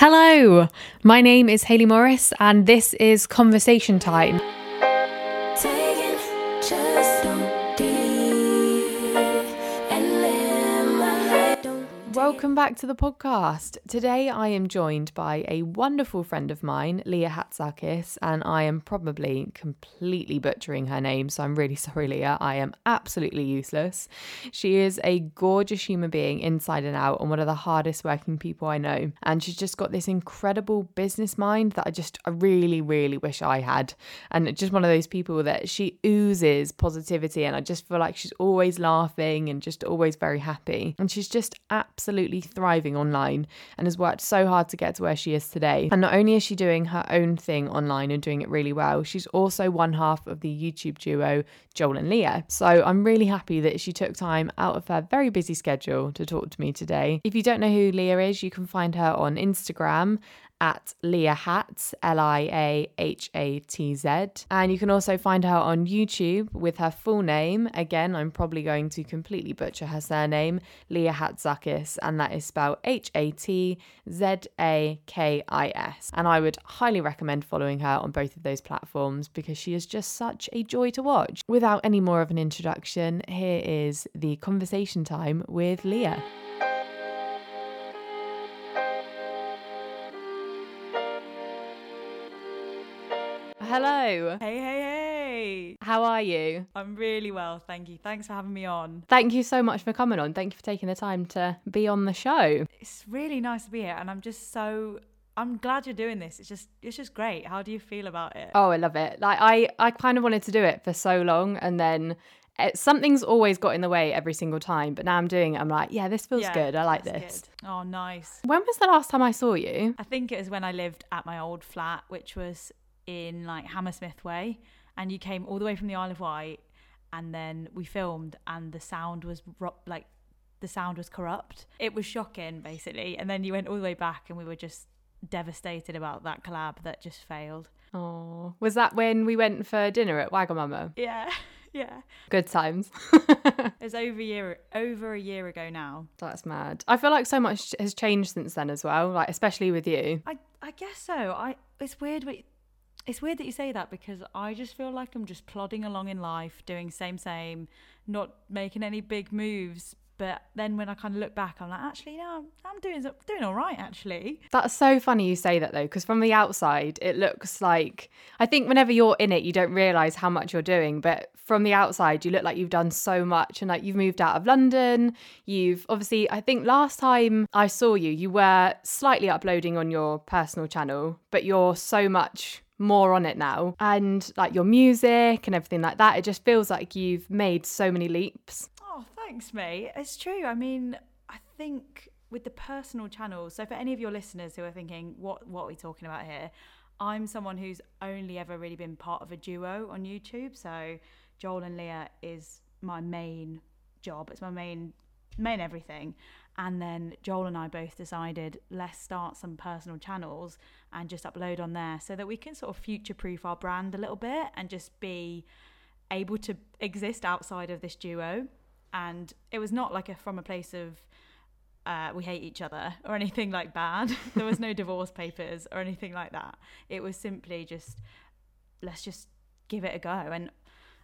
Hello, my name is Hayley Morris and this is Conversation Time. Welcome back to the podcast. Today I am joined by a wonderful friend of mine, Lia Hatzakis, and I am probably completely butchering her name, so I'm really sorry, Lia. I am absolutely useless. She is a gorgeous human being inside and out and one of the hardest working people I know. And she's just got this incredible business mind that I really, really wish I had. And just one of those people that she oozes positivity and I just feel like she's always laughing and just always very happy. And she's just absolutely thriving online and has worked so hard to get to where she is today. And not only is she doing her own thing online and doing it really well, she's also one half of the YouTube duo Joel and Lia. So I'm really happy that she took time out of her very busy schedule to talk to me today. If you don't know who Lia is, you can find her on Instagram at Lia Hatz, Liahatz, and you can also find her on YouTube with her full name. Again, I'm probably going to completely butcher her surname, Lia Hatzakis, and that is spelled Hatzakis. And I would highly recommend following her on both of those platforms because she is just such a joy to watch. Without any more of an introduction, here is the Conversation Time with Lia. Hello. Hey, hey, hey. How are you? I'm really well, thank you. Thanks for having me on. Thank you so much for coming on. Thank you for taking the time to be on the show. It's really nice to be here and I'm glad you're doing this. It's just great. How do you feel about it? Oh, I love it. Like I kind of wanted to do it for so long and then something's always got in the way every single time, but now I'm doing it. I'm like, yeah, this feels good. I like this. Good. Oh, nice. When was the last time I saw you? I think it was when I lived at my old flat, which was in like Hammersmith way, and you came all the way from the Isle of Wight and then we filmed and the sound was corrupt. It was shocking basically, and then you went all the way back and we were just devastated about that collab that just failed. Oh, was that when we went for dinner at Wagamama? Yeah. Good times. It's over a year ago now. That's mad. I feel like so much has changed since then as well, like especially with you. I guess so. It's weird that you say that because I just feel like I'm just plodding along in life, doing same, not making any big moves. But then when I kind of look back, I'm like, actually, no, I'm doing all right, actually. That's so funny you say that, though, because from the outside, it looks like, I think whenever you're in it, you don't realise how much you're doing. But from the outside, you look like you've done so much and like you've moved out of London. You've obviously, I think last time I saw you, you were slightly uploading on your personal channel, but you're so much more on it now, and like your music and everything like that, it just feels like you've made so many leaps. Oh, thanks mate. It's true. I mean, I think with the personal channels, so for any of your listeners who are thinking what are we talking about here, I'm someone who's only ever really been part of a duo on YouTube. So Joel and Lia is my main job, it's my main everything. And then Joel and I both decided, let's start some personal channels and just upload on there so that we can sort of future-proof our brand a little bit and just be able to exist outside of this duo. And it was not like from a place of we hate each other or anything like that. There was no divorce papers or anything like that. It was simply just, let's just give it a go. And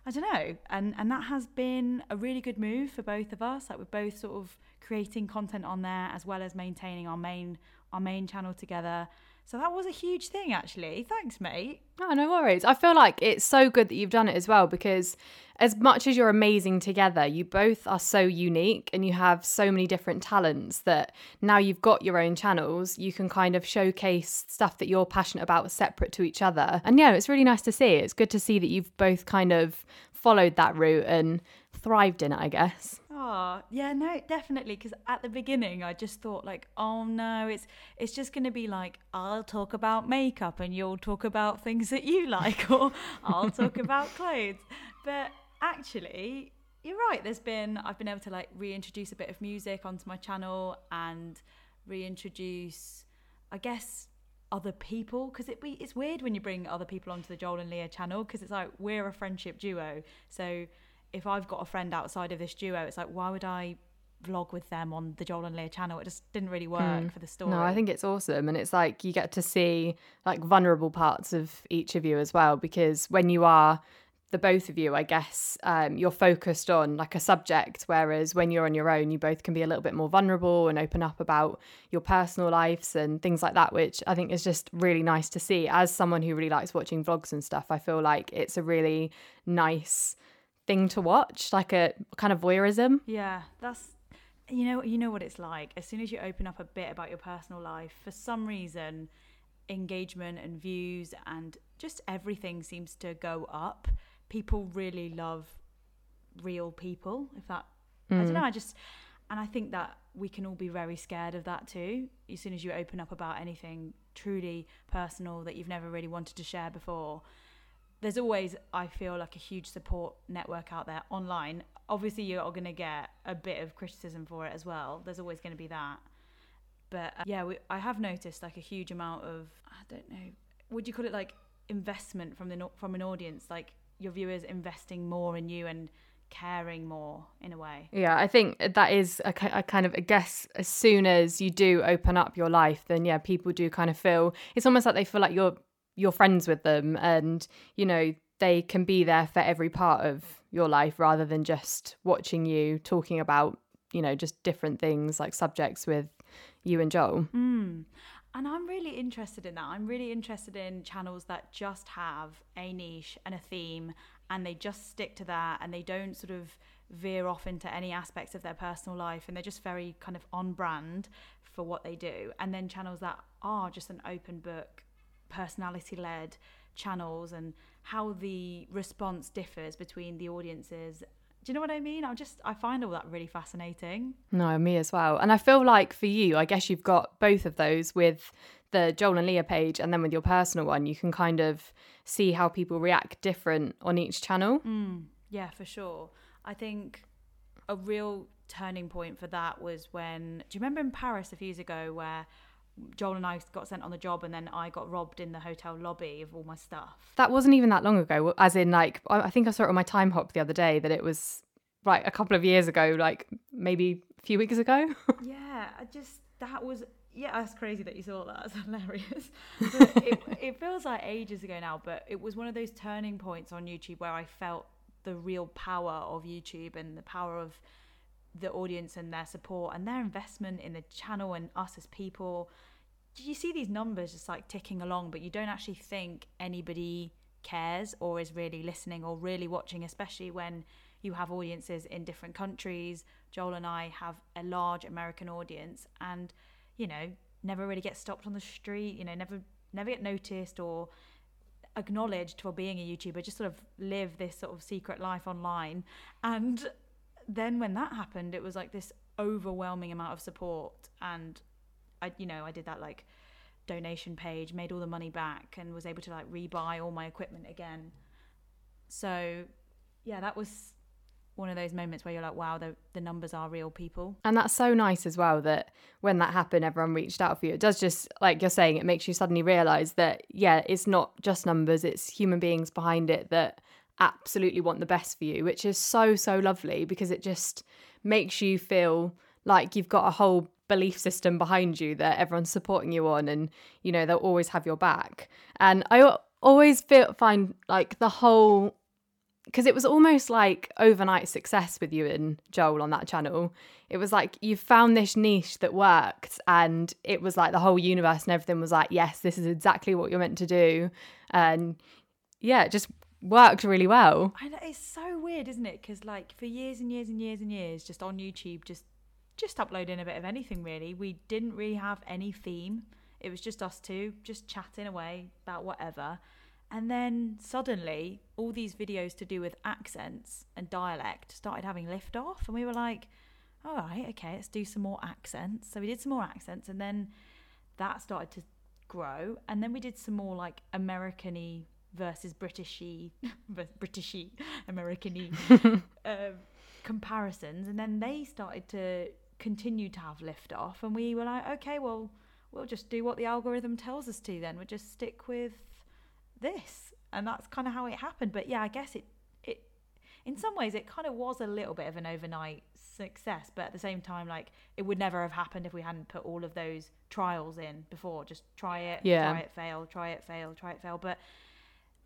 I don't know. And that has been a really good move for both of us. Like we're both sort of creating content on there as well as maintaining our main channel together. So that was a huge thing, actually. Thanks, mate. Oh, no worries. I feel like it's so good that you've done it as well because as much as you're amazing together, you both are so unique and you have so many different talents that now you've got your own channels, you can kind of showcase stuff that you're passionate about separate to each other. And yeah, it's really nice to see. It's good to see that you've both kind of followed that route and thrived in it, I guess. Oh, yeah, no, definitely. Because at the beginning, I just thought like, oh no, it's just going to be like, I'll talk about makeup and you'll talk about things that you like, or I'll talk about clothes. But actually, you're right. I've been able to like reintroduce a bit of music onto my channel and reintroduce, I guess, other people, because it's weird when you bring other people onto the Joel and Lia channel because it's like we're a friendship duo. So if I've got a friend outside of this duo, it's like, why would I vlog with them on the Joel and Lia channel. It just didn't really work for the story. No, I think it's awesome, and it's like you get to see like vulnerable parts of each of you as well, because when you are the both of you, I guess, you're focused on like a subject, whereas when you're on your own, you both can be a little bit more vulnerable and open up about your personal lives and things like that, which I think is just really nice to see. As someone who really likes watching vlogs and stuff, I feel like it's a really nice thing to watch, like a kind of voyeurism. Yeah, that's, you know what it's like. As soon as you open up a bit about your personal life, for some reason, engagement and views and just everything seems to go up. People really love real people, if that, I don't know, and I think that we can all be very scared of that too. As soon as you open up about anything truly personal that you've never really wanted to share before, there's always, I feel like, a huge support network out there online. Obviously, you're going to get a bit of criticism for it as well. There's always going to be that. But I have noticed like a huge amount of, I don't know, would you call it like investment from an audience? Like, your viewers investing more in you and caring more in a way. Yeah, I think that is a kind of, I guess, as soon as you do open up your life, then yeah, people do kind of feel, it's almost like they feel like you're friends with them, and you know, they can be there for every part of your life rather than just watching you talking about, you know, just different things like subjects with you and Joel. And I'm really interested in that. I'm really interested in channels that just have a niche and a theme, and they just stick to that, and they don't sort of veer off into any aspects of their personal life, and they're just very kind of on brand for what they do. And then channels that are just an open book, personality-led channels, and how the response differs between the audiences. Do you know what I mean? I find all that really fascinating. No, me as well. And I feel like for you, I guess you've got both of those with the Joel and Lia page, and then with your personal one, you can kind of see how people react different on each channel. Yeah, for sure. I think a real turning point for that was when, do you remember in Paris a few years ago where Joel and I got sent on the job, and then I got robbed in the hotel lobby of all my stuff? That wasn't even that long ago, as in, like, I think I saw it on my time hop the other day that it was like a couple of years ago, like maybe a few weeks ago. Yeah, that's crazy that you saw that. It's hilarious. But it feels like ages ago now, but it was one of those turning points on YouTube where I felt the real power of YouTube and the power of the audience and their support and their investment in the channel and us as people. You see these numbers just like ticking along, but you don't actually think anybody cares or is really listening or really watching, especially when you have audiences in different countries. Joel and I have a large American audience, and you know, never really get stopped on the street, you know, never get noticed or acknowledged for being a YouTuber, just sort of live this sort of secret life online. And then when that happened, it was like this overwhelming amount of support, and I did that like donation page, made all the money back, and was able to like rebuy all my equipment again. So yeah, that was one of those moments where you're like, wow, the numbers are real, people. And that's so nice as well, that when that happened, everyone reached out for you. It does, just like you're saying, it makes you suddenly realise that, yeah, it's not just numbers, it's human beings behind it that absolutely want the best for you, which is so, so lovely, because it just makes you feel like you've got a whole belief system behind you that everyone's supporting you on, and you know, they'll always have your back. And I always find like the whole, because it was almost like overnight success with you and Joel on that channel. It was like you found this niche that worked, and it was like the whole universe and everything was like, yes, this is exactly what you're meant to do. And yeah, it just worked really well. I know, it's so weird, isn't it? Because like for years and years and years and years, just on YouTube, just uploading a bit of anything really. We didn't really have any theme. It was just us two, just chatting away about whatever. And then suddenly, all these videos to do with accents and dialect started having liftoff, and we were like, all right, okay, let's do some more accents. So we did some more accents, and then that started to grow. And then we did some more like American-y versus Britishy, American-y comparisons. And then they started to continue to have liftoff, and we were like, okay, well, we'll just do what the algorithm tells us to then. We'll just stick with this. And that's kind of how it happened. But yeah, I guess it in some ways it kind of was a little bit of an overnight success, but at the same time, like, it would never have happened if we hadn't put all of those trials in before. Just try it, try it, fail, try it, fail, try it, fail. But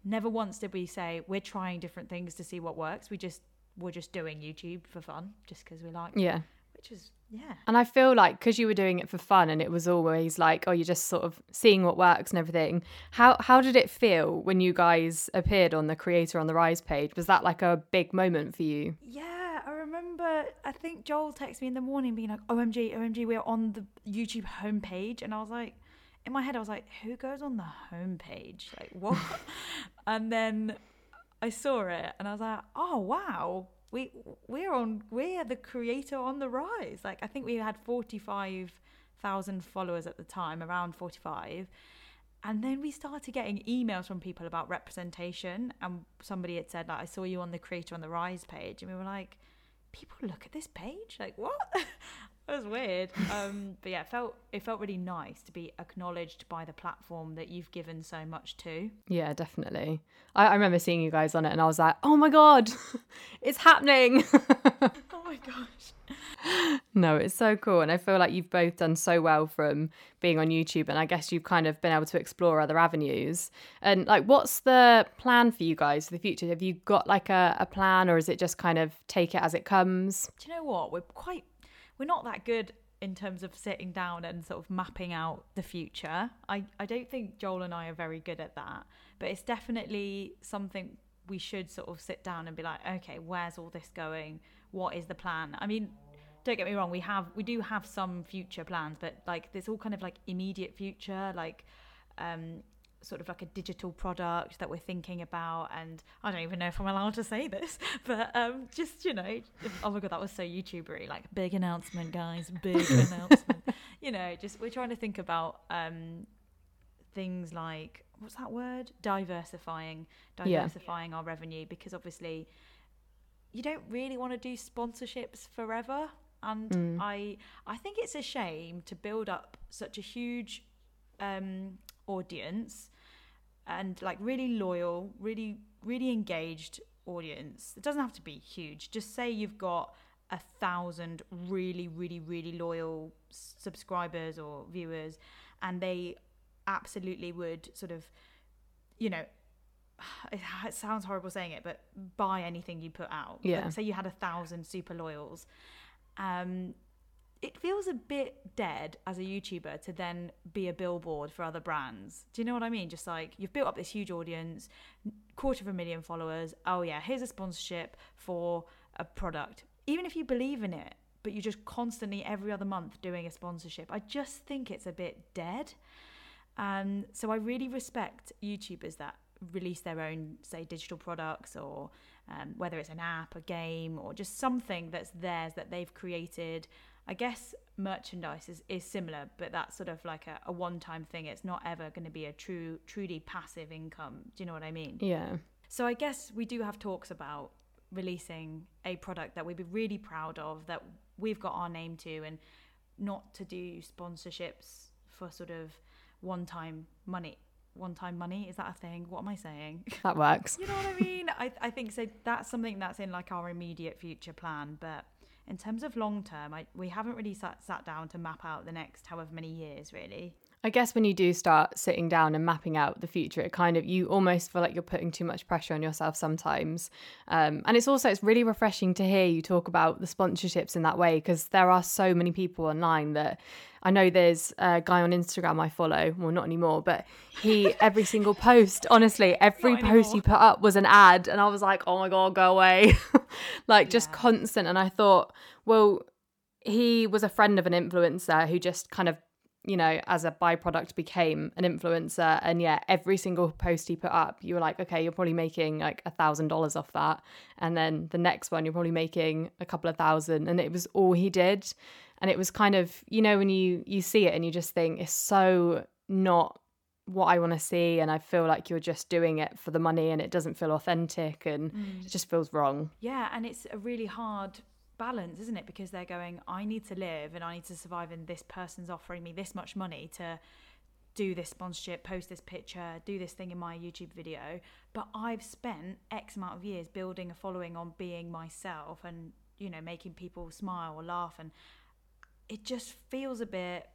never once did we say we're trying different things to see what works. We're just doing YouTube for fun, just because we like it. Yeah. Which is, yeah. And I feel like because you were doing it for fun and it was always like, oh, you're just sort of seeing what works and everything. How did it feel when you guys appeared on the Creator on the Rise page? Was that like a big moment for you? Yeah, I remember, I think Joel texted me in the morning being like, OMG, we're on the YouTube homepage. And I was like, in my head, I was like, who goes on the homepage? Like, what? And then I saw it and I was like, oh, wow. We're the Creator on the Rise. Like, I think we had 45,000 followers at the time, around 45. And then we started getting emails from people about representation. And somebody had said, like, I saw you on the Creator on the Rise page. And we were like, people look at this page? Like, what? That was weird. But yeah, it felt really nice to be acknowledged by the platform that you've given so much to. Yeah, definitely. I remember seeing you guys on it and I was like, oh my God, it's happening. Oh my gosh. No, it's so cool. And I feel like you've both done so well from being on YouTube, and I guess you've kind of been able to explore other avenues. And like, what's the plan for you guys for the future? Have you got like a plan, or is it just kind of take it as it comes? Do you know what? We're not that good in terms of sitting down and sort of mapping out the future. I don't think Joel and I are very good at that, but it's definitely something we should sort of sit down and be like, okay, where's all this going? What is the plan? I mean, don't get me wrong, we do have some future plans, but like there's all kind of like immediate future, like sort of like a digital product that we're thinking about, and I don't even know if I'm allowed to say this, but just, you know, oh my God, that was so YouTubery, like, big announcement, guys, big announcement. You know, just, we're trying to think about things like, what's that word? Diversifying our revenue, because obviously you don't really want to do sponsorships forever, and I think it's a shame to build up such a huge audience, and like really loyal, really engaged audience. It doesn't have to be huge. Just say you've got 1,000 really loyal subscribers or viewers, and they absolutely would sort of, you know, it sounds horrible saying it, but buy anything you put out. Yeah. Like, say you had 1,000 super loyals. It feels a bit dead as a YouTuber to then be a billboard for other brands. Do you know what I mean? Just like, you've built up this huge audience, 250,000 followers. Oh yeah, here's a sponsorship for a product. Even if you believe in it, but you're just constantly every other month doing a sponsorship. I just think it's a bit dead. So I really respect YouTubers that release their own, say, digital products, or whether it's an app, a game, or just something that's theirs that they've created. I guess merchandise is similar, but that's sort of like a one-time thing. It's not ever going to be a truly passive income. Do you know what I mean? Yeah. So I guess we do have talks about releasing a product that we'd be really proud of, that we've got our name to, and not to do sponsorships for sort of one-time money. Is that a thing? What am I saying? That works. You know what I mean? I think so. That's something that's in like our immediate future plan, but in terms of long term, we haven't really sat down to map out the next however many years, really. I guess when you do start sitting down and mapping out the future, it kind of, you almost feel like you're putting too much pressure on yourself sometimes. And it's really refreshing to hear you talk about the sponsorships in that way, because there are so many people online that, I know there's a guy on Instagram I follow, well, not anymore, but every single post, honestly, every post he put up was an ad. And I was like, oh my God, go away. Just constant. And I thought, well, he was a friend of an influencer who just kind of, you know, as a byproduct became an influencer, and yeah, every single post he put up, you were like, okay, you're probably making like $1,000 off that, and then the next one you're probably making a couple of thousand, and it was all he did. And it was kind of, you know, when you see it and you just think, it's so not what I want to see, and I feel like you're just doing it for the money, and it doesn't feel authentic, and it just feels wrong. Yeah, and it's a really hard balance, isn't it? Because they're going, I need to live and I need to survive, and this person's offering me this much money to do this sponsorship, post this picture, do this thing in my YouTube video. But I've spent X amount of years building a following on being myself and, you know, making people smile or laugh. And it just feels a bit,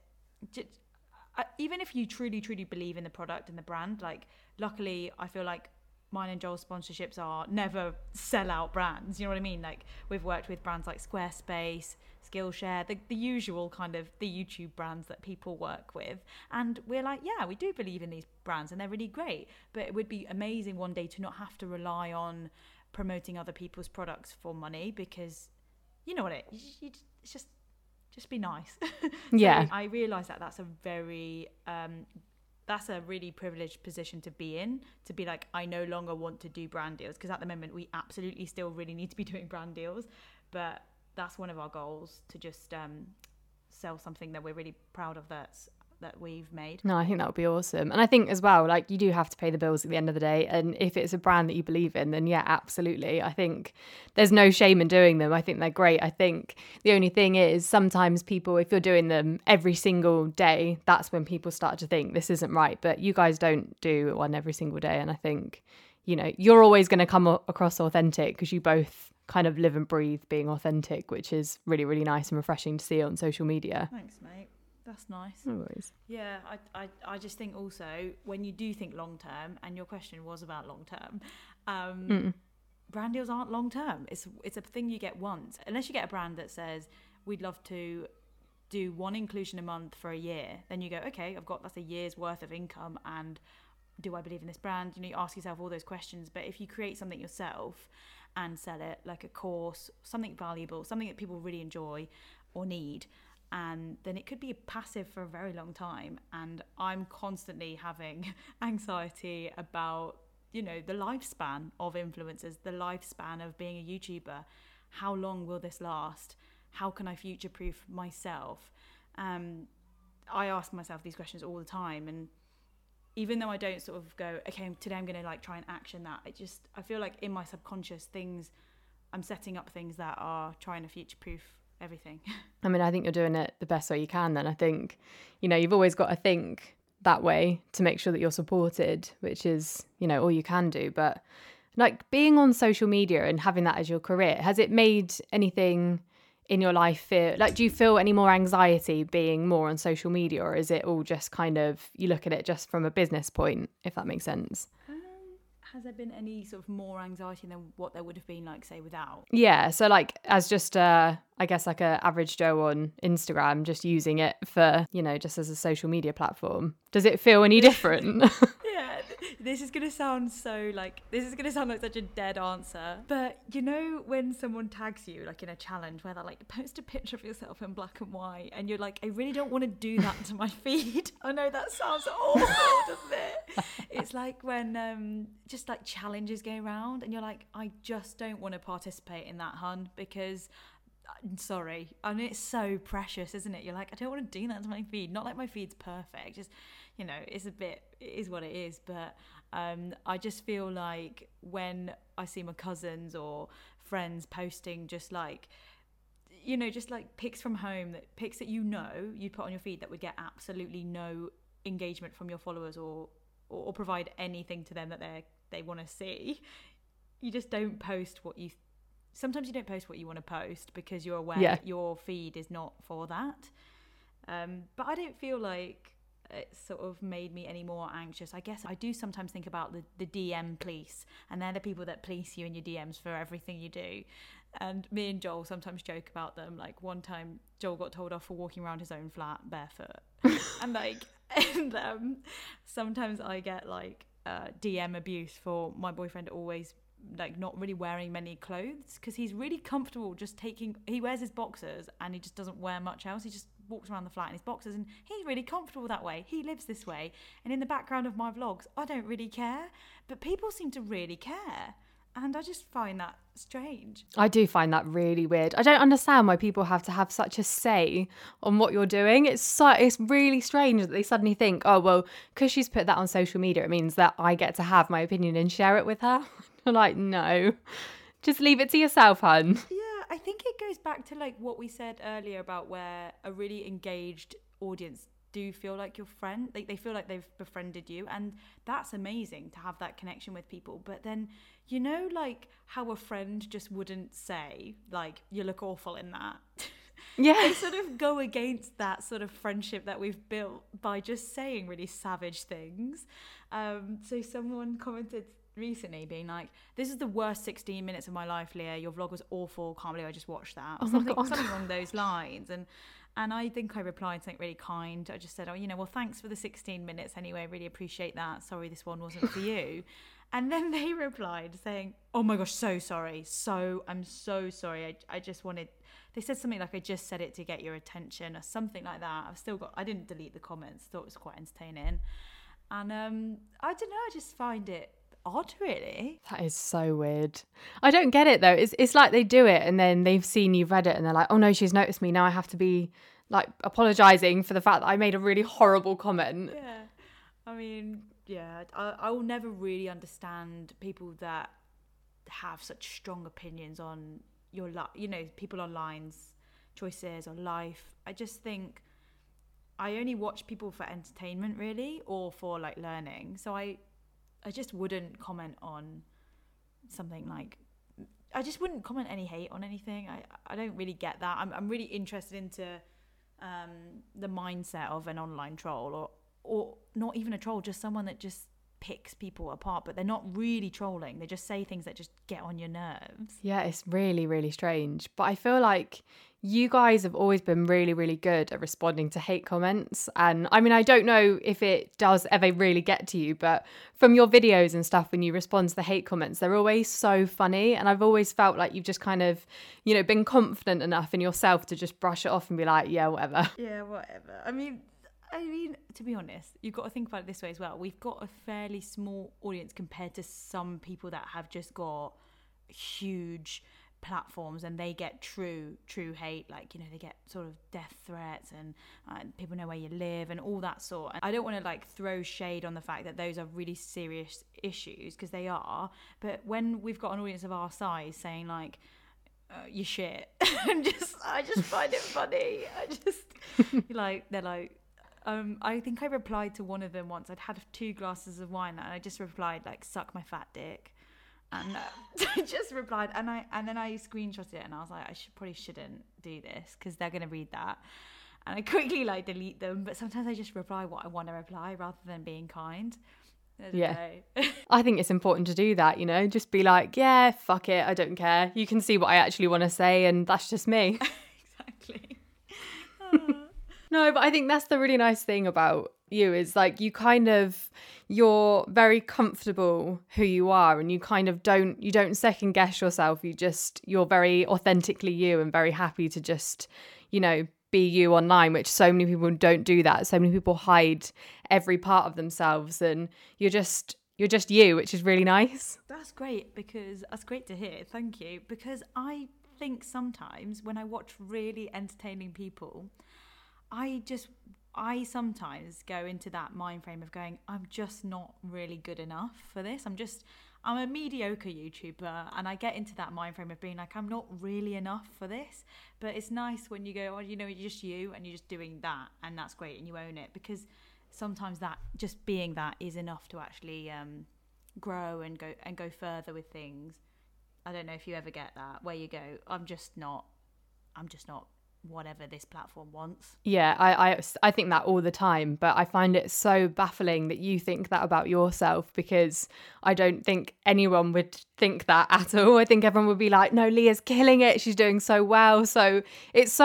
even if you truly, truly believe in the product and the brand, like luckily I feel like mine and Joel's sponsorships are never sell out brands. You know what I mean? Like we've worked with brands like Squarespace, Skillshare, the usual kind of the YouTube brands that people work with. And we're like, yeah, we do believe in these brands and they're really great. But it would be amazing one day to not have to rely on promoting other people's products for money, because you know what it's just be nice. Yeah. So I realise that's a very, that's a really privileged position to be in, to be like, I no longer want to do brand deals, because at the moment we absolutely still really need to be doing brand deals, but that's one of our goals, to just sell something that we're really proud of that we've made. No, I think that would be awesome. And I think as well, like, you do have to pay the bills at the end of the day, and if it's a brand that you believe in, then yeah, absolutely. I think there's no shame in doing them. I think they're great. I think the only thing is sometimes people, if you're doing them every single day, that's when people start to think this isn't right. But you guys don't do one every single day, and I think, you know, you're always going to come across authentic because you both kind of live and breathe being authentic, which is really, really nice and refreshing to see on social media. Thanks, mate. That's nice. No worries. Yeah, I just think also when you do think long term, and your question was about long term, brand deals aren't long term. It's a thing you get once, unless you get a brand that says we'd love to do one inclusion a month for a year. Then you go, okay, that's a year's worth of income, and do I believe in this brand? You know, you ask yourself all those questions. But if you create something yourself and sell it, like a course, something valuable, something that people really enjoy or need, and then it could be passive for a very long time. And I'm constantly having anxiety about, you know, the lifespan of influencers, the lifespan of being a YouTuber. How long will this last? How can I future-proof myself? I ask myself these questions all the time. And even though I don't sort of go, okay, today I'm going to like try and action that, I feel like in my subconscious I'm setting up things that are trying to future-proof everything. I mean, I think you're doing it the best way you can then. I think, you know, you've always got to think that way to make sure that you're supported, which is, you know, all you can do. But like being on social media and having that as your career, has it made anything in your life do you feel any more anxiety being more on social media, or is it all just kind of, you look at it just from a business point, if that makes sense? Has there been any sort of more anxiety than what there would have been, like, say, without? Yeah, so like as just I guess like a average Joe on Instagram, just using it for, you know, just as a social media platform. Does it feel any different? Yeah, this is gonna sound like such a dead answer, but you know when someone tags you like in a challenge where they're like, post a picture of yourself in black and white, and you're like, I really don't want to do that to my feed. I know that sounds awful, doesn't it? It's like when just like challenges go around and you're like, I just don't want to participate in that, hun, because I'm sorry. I mean, it's so precious, isn't it? You're like, I don't want to do that to my feed. Not like my feed's perfect. Just, you know, it is what it is. But I just feel like when I see my cousins or friends posting just like, you know, just like pics from home, pics that you know you'd put on your feed that would get absolutely no engagement from your followers or provide anything to them that they want to see. You just don't post what you sometimes you don't post what you want to post, because you're aware that your feed is not for that. But I don't feel like it sort of made me any more anxious. I guess I do sometimes think about the DM police, and they're the people that police you in your DMs for everything you do. And me and Joel sometimes joke about them. Like one time Joel got told off for walking around his own flat barefoot. And like, and sometimes I get like DM abuse for my boyfriend always like not really wearing many clothes, because he's really comfortable he wears his boxers and he just doesn't wear much else. He just walks around the flat in his boxers and he's really comfortable that way. He lives this way. And in the background of my vlogs, I don't really care, but people seem to really care. And I just find that strange. I do find that really weird. I don't understand why people have to have such a say on what you're doing. It's really strange that they suddenly think, oh, well, because she's put that on social media, it means that I get to have my opinion and share it with her. I'm like, no, just leave it to yourself, hun. Yeah, I think it goes back to like what we said earlier about where a really engaged audience do feel like your friend, like they feel like they've befriended you, and that's amazing to have that connection with people. But then, you know, like how a friend just wouldn't say like, you look awful in that. Yeah. They sort of go against that sort of friendship that we've built by just saying really savage things. So someone commented recently being like, this is the worst 16 minutes of my life, Lia, your vlog was awful, can't believe I just watched that, or something along those lines. And I think I replied something really kind. I just said, oh, you know, well, thanks for the 16 minutes anyway, really appreciate that, sorry this one wasn't for you. And then they replied saying, oh my gosh, I'm so sorry, I just wanted, they said something like, I just said it to get your attention or something like that. I didn't delete the comments, thought it was quite entertaining. And I don't know, I just find it odd, really. That is so weird. I don't get it though. It's like they do it and then they've seen you've read it and they're like, oh no, she's noticed me, now I have to be like apologizing for the fact that I made a really horrible comment. Yeah, I mean, yeah, I will never really understand people that have such strong opinions on your you know, people online's choices or life. I just think I only watch people for entertainment really, or for like learning. So I just wouldn't comment on something like, I just wouldn't comment any hate on anything. I don't really get that. I'm really interested into the mindset of an online troll, or not even a troll, just someone that just picks people apart, but they're not really trolling. They just say things that just get on your nerves. Yeah, it's really, really strange. But I feel like you guys have always been really, really good at responding to hate comments. And I mean, I don't know if it does ever really get to you, but from your videos and stuff, when you respond to the hate comments, they're always so funny. And I've always felt like you've just kind of, you know, been confident enough in yourself to just brush it off and be like, yeah, whatever. Yeah, whatever. I mean, to be honest, you've got to think about it this way as well. We've got a fairly small audience compared to some people that have just got huge platforms, and they get true hate, like, you know, they get sort of death threats and people know where you live and all that sort. And I don't want to like throw shade on the fact that those are really serious issues, because they are, but when we've got an audience of our size saying like you shit, I just find it funny. I just like, they're like, I think I replied to one of them once, I'd had 2 glasses of wine and I just replied like, suck my fat dick. And I just replied, and then I screenshotted it, and I was like, I probably shouldn't do this because they're gonna read that. And I quickly like delete them, but sometimes I just reply what I want to reply rather than being kind. I don't know. I think it's important to do that, you know, just be like, yeah, fuck it, I don't care. You can see what I actually want to say, and that's just me. Exactly. No, but I think that's the really nice thing about you, is like you're very comfortable who you are, and you kind of don't second guess yourself. You're very authentically you, and very happy to just, you know, be you online, which so many people don't do that. So many people hide every part of themselves, and you're just you, which is really nice. That's great, because that's great to hear. Thank you. Because I think sometimes when I watch really entertaining people, I sometimes go into that mind frame of going, I'm just not really good enough for this. I'm a mediocre YouTuber, and I get into that mind frame of being like, I'm not really enough for this. But it's nice when you go, oh, you know, you're just you, and you're just doing that, and that's great, and you own it, because sometimes that just being that is enough to actually grow and go further with things. I don't know if you ever get that, where you go, I'm just not whatever this platform wants. Yeah, I think that all the time, but I find it so baffling that you think that about yourself, because I don't think anyone would think that at all. I think everyone would be like, no, Lia's killing it, she's doing so well. So it's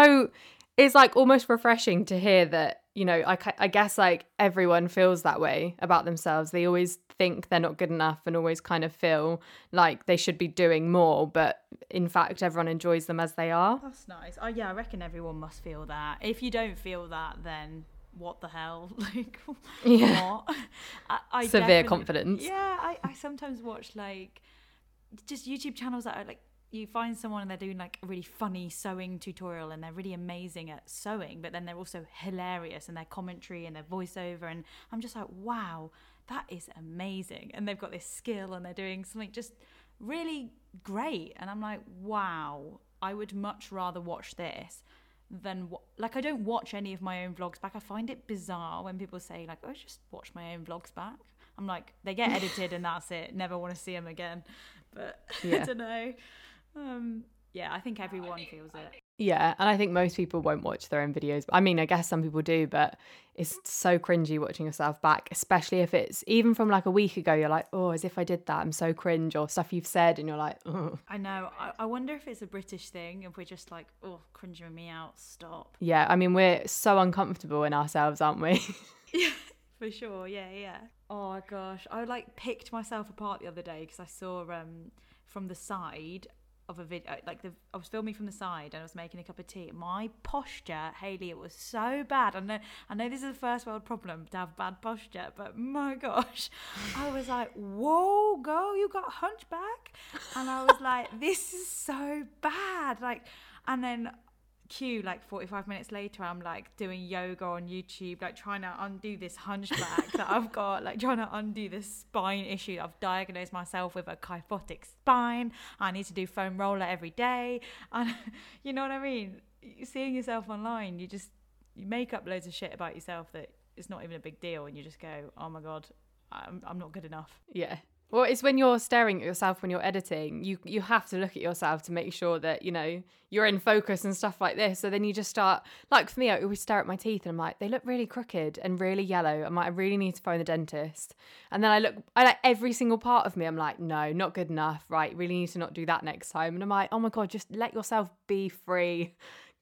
like almost refreshing to hear that, you know, I guess like everyone feels that way about themselves. They always think they're not good enough and always kind of feel like they should be doing more, but in fact everyone enjoys them as they are. That's nice. Oh yeah, I reckon everyone must feel that. If you don't feel that, then what the hell? Like, yeah. What? I severe confidence. Yeah, I sometimes watch like just YouTube channels that are like, you find someone and they're doing like a really funny sewing tutorial, and they're really amazing at sewing, but then they're also hilarious in their commentary and their voiceover, and I'm just like, wow, that is amazing, and they've got this skill and they're doing something just really great, and I'm like, wow, I would much rather watch this than what, like, I don't watch any of my own vlogs back. I find it bizarre when people say, like, oh, I just watch my own vlogs back. I'm like, they get edited and that's it. Never want to see them again. But yeah. I don't know. Yeah, I think everyone feels it. Yeah, and I think most people won't watch their own videos. I mean, I guess some people do, but it's so cringy watching yourself back, especially if it's even from like a week ago. You're like, oh, as if I did that. I'm so cringe, or stuff you've said, and you're like, oh. I know. I wonder if it's a British thing, if we're just like, oh, cringing me out, stop. Yeah, I mean, we're so uncomfortable in ourselves, aren't we? Yeah, for sure. Yeah, yeah. Oh, gosh. I like picked myself apart the other day because I saw from the side of a video, like I was filming from the side and I was making a cup of tea. My posture, Hayley, it was so bad. I know this is a first world problem to have bad posture, but my gosh, I was like, whoa, girl, you got hunchback? And I was like, this is so bad. Like, and then cue like 45 minutes later, I'm like doing yoga on YouTube, like trying to undo this hunchback that I've got, like trying to undo this spine issue that I've diagnosed myself with, a kyphotic spine. I need to do foam roller every day, and you know what I mean, seeing yourself online, you make up loads of shit about yourself that it's not even a big deal, and you just go, oh my god, I'm not good enough. Yeah. Well, it's when you're staring at yourself when you're editing, you have to look at yourself to make sure that, you know, you're in focus and stuff like this. So then you just start, like for me, I always stare at my teeth and I'm like, they look really crooked and really yellow. I'm like, I really need to phone the dentist. And then I like every single part of me, I'm like, no, not good enough. Right, really need to not do that next time. And I'm like, oh my God, just let yourself be free.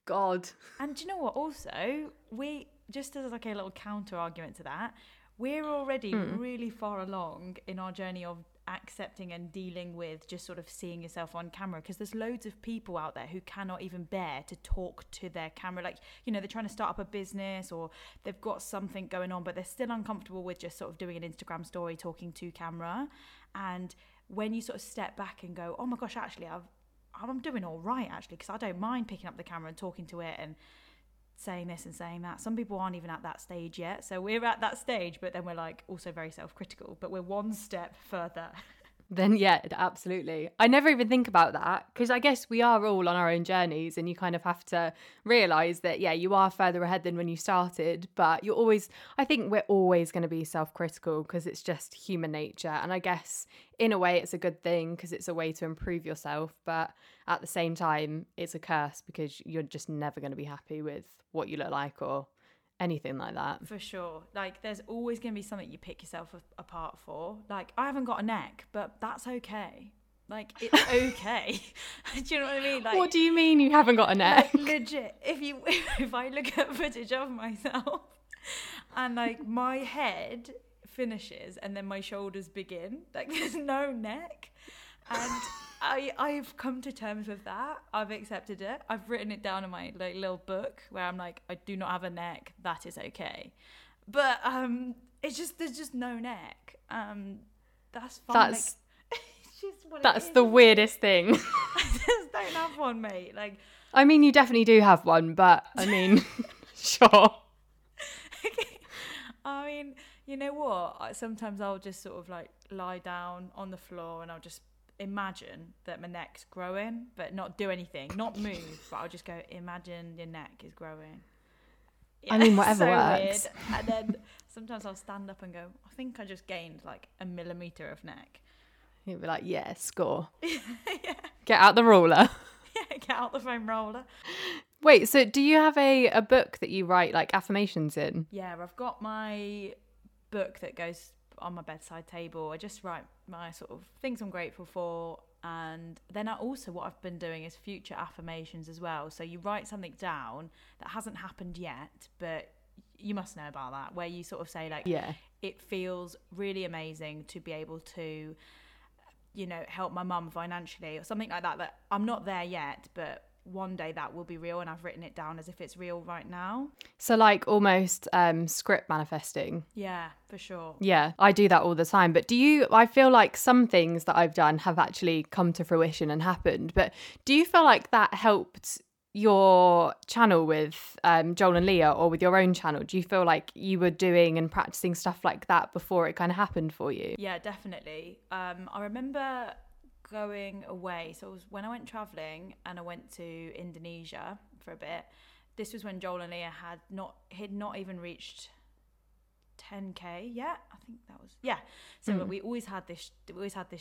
God. And do you know what? Also, we, just as like a little counter argument to that, we're already really far along in our journey of accepting and dealing with just sort of seeing yourself on camera, because there's loads of people out there who cannot even bear to talk to their camera. Like, you know, they're trying to start up a business or they've got something going on, but they're still uncomfortable with just sort of doing an Instagram story, talking to camera. And when you sort of step back and go, oh my gosh, actually, I'm doing all right, actually, because I don't mind picking up the camera and talking to it and saying this and saying that. Some people aren't even at that stage yet, so we're at that stage, but then we're like also very self-critical, but we're one step further. Then yeah, absolutely. I never even think about that, because I guess we are all on our own journeys, and you kind of have to realize that, yeah, you are further ahead than when you started, but you're always, I think we're always going to be self-critical, because it's just human nature. And I guess in a way it's a good thing, because it's a way to improve yourself, but at the same time it's a curse, because you're just never going to be happy with what you look like or anything like that. For sure. Like, there's always going to be something you pick yourself apart for. Like, I haven't got a neck, but that's okay. Like, it's okay. Do you know what I mean? Like, what do you mean you haven't got a neck? Like, legit, if I look at footage of myself and like my head finishes and then my shoulders begin, like there's no neck. And I've come to terms with that. I've accepted it. I've written it down in my like little book where I'm like, I do not have a neck. That is okay. But it's just, there's just no neck. That's fine. That's like, it's just what that's it is. The weirdest thing. I just don't have one, mate. Like, I mean, you definitely do have one, but I mean, sure. Okay. I mean, you know what? Sometimes I'll just sort of like lie down on the floor and I'll just imagine that my neck's growing, but not do anything, not move, but I'll just go, imagine your neck is growing. Yeah, I mean, whatever so works. Weird. And then sometimes I'll stand up and go, I think I just gained like a millimetre of neck. You'll be like, yeah, score. Yeah. Get out the ruler. Yeah, get out the foam roller. Wait, so do you have a book that you write like affirmations in? Yeah, I've got my book that goes on my bedside table. I just write my sort of things I'm grateful for, and then I also, what I've been doing is future affirmations as well. So you write something down that hasn't happened yet, but you must know about that, where you sort of say like, yeah, it feels really amazing to be able to, you know, help my mum financially or something like that, that I'm not there yet, but one day that will be real, and I've written it down as if it's real right now. So like almost script manifesting. Yeah, for sure. Yeah, I do that all the time. But I feel like some things that I've done have actually come to fruition and happened, but do you feel like that helped your channel with Joel and Lia, or with your own channel? Do you feel like you were doing and practicing stuff like that before it kind of happened for you? Yeah, definitely. I remember going away, so it was when I went traveling and I went to Indonesia for a bit, this was when Joel and Lia had not even reached 10k yet. I think that was, yeah. So we always had this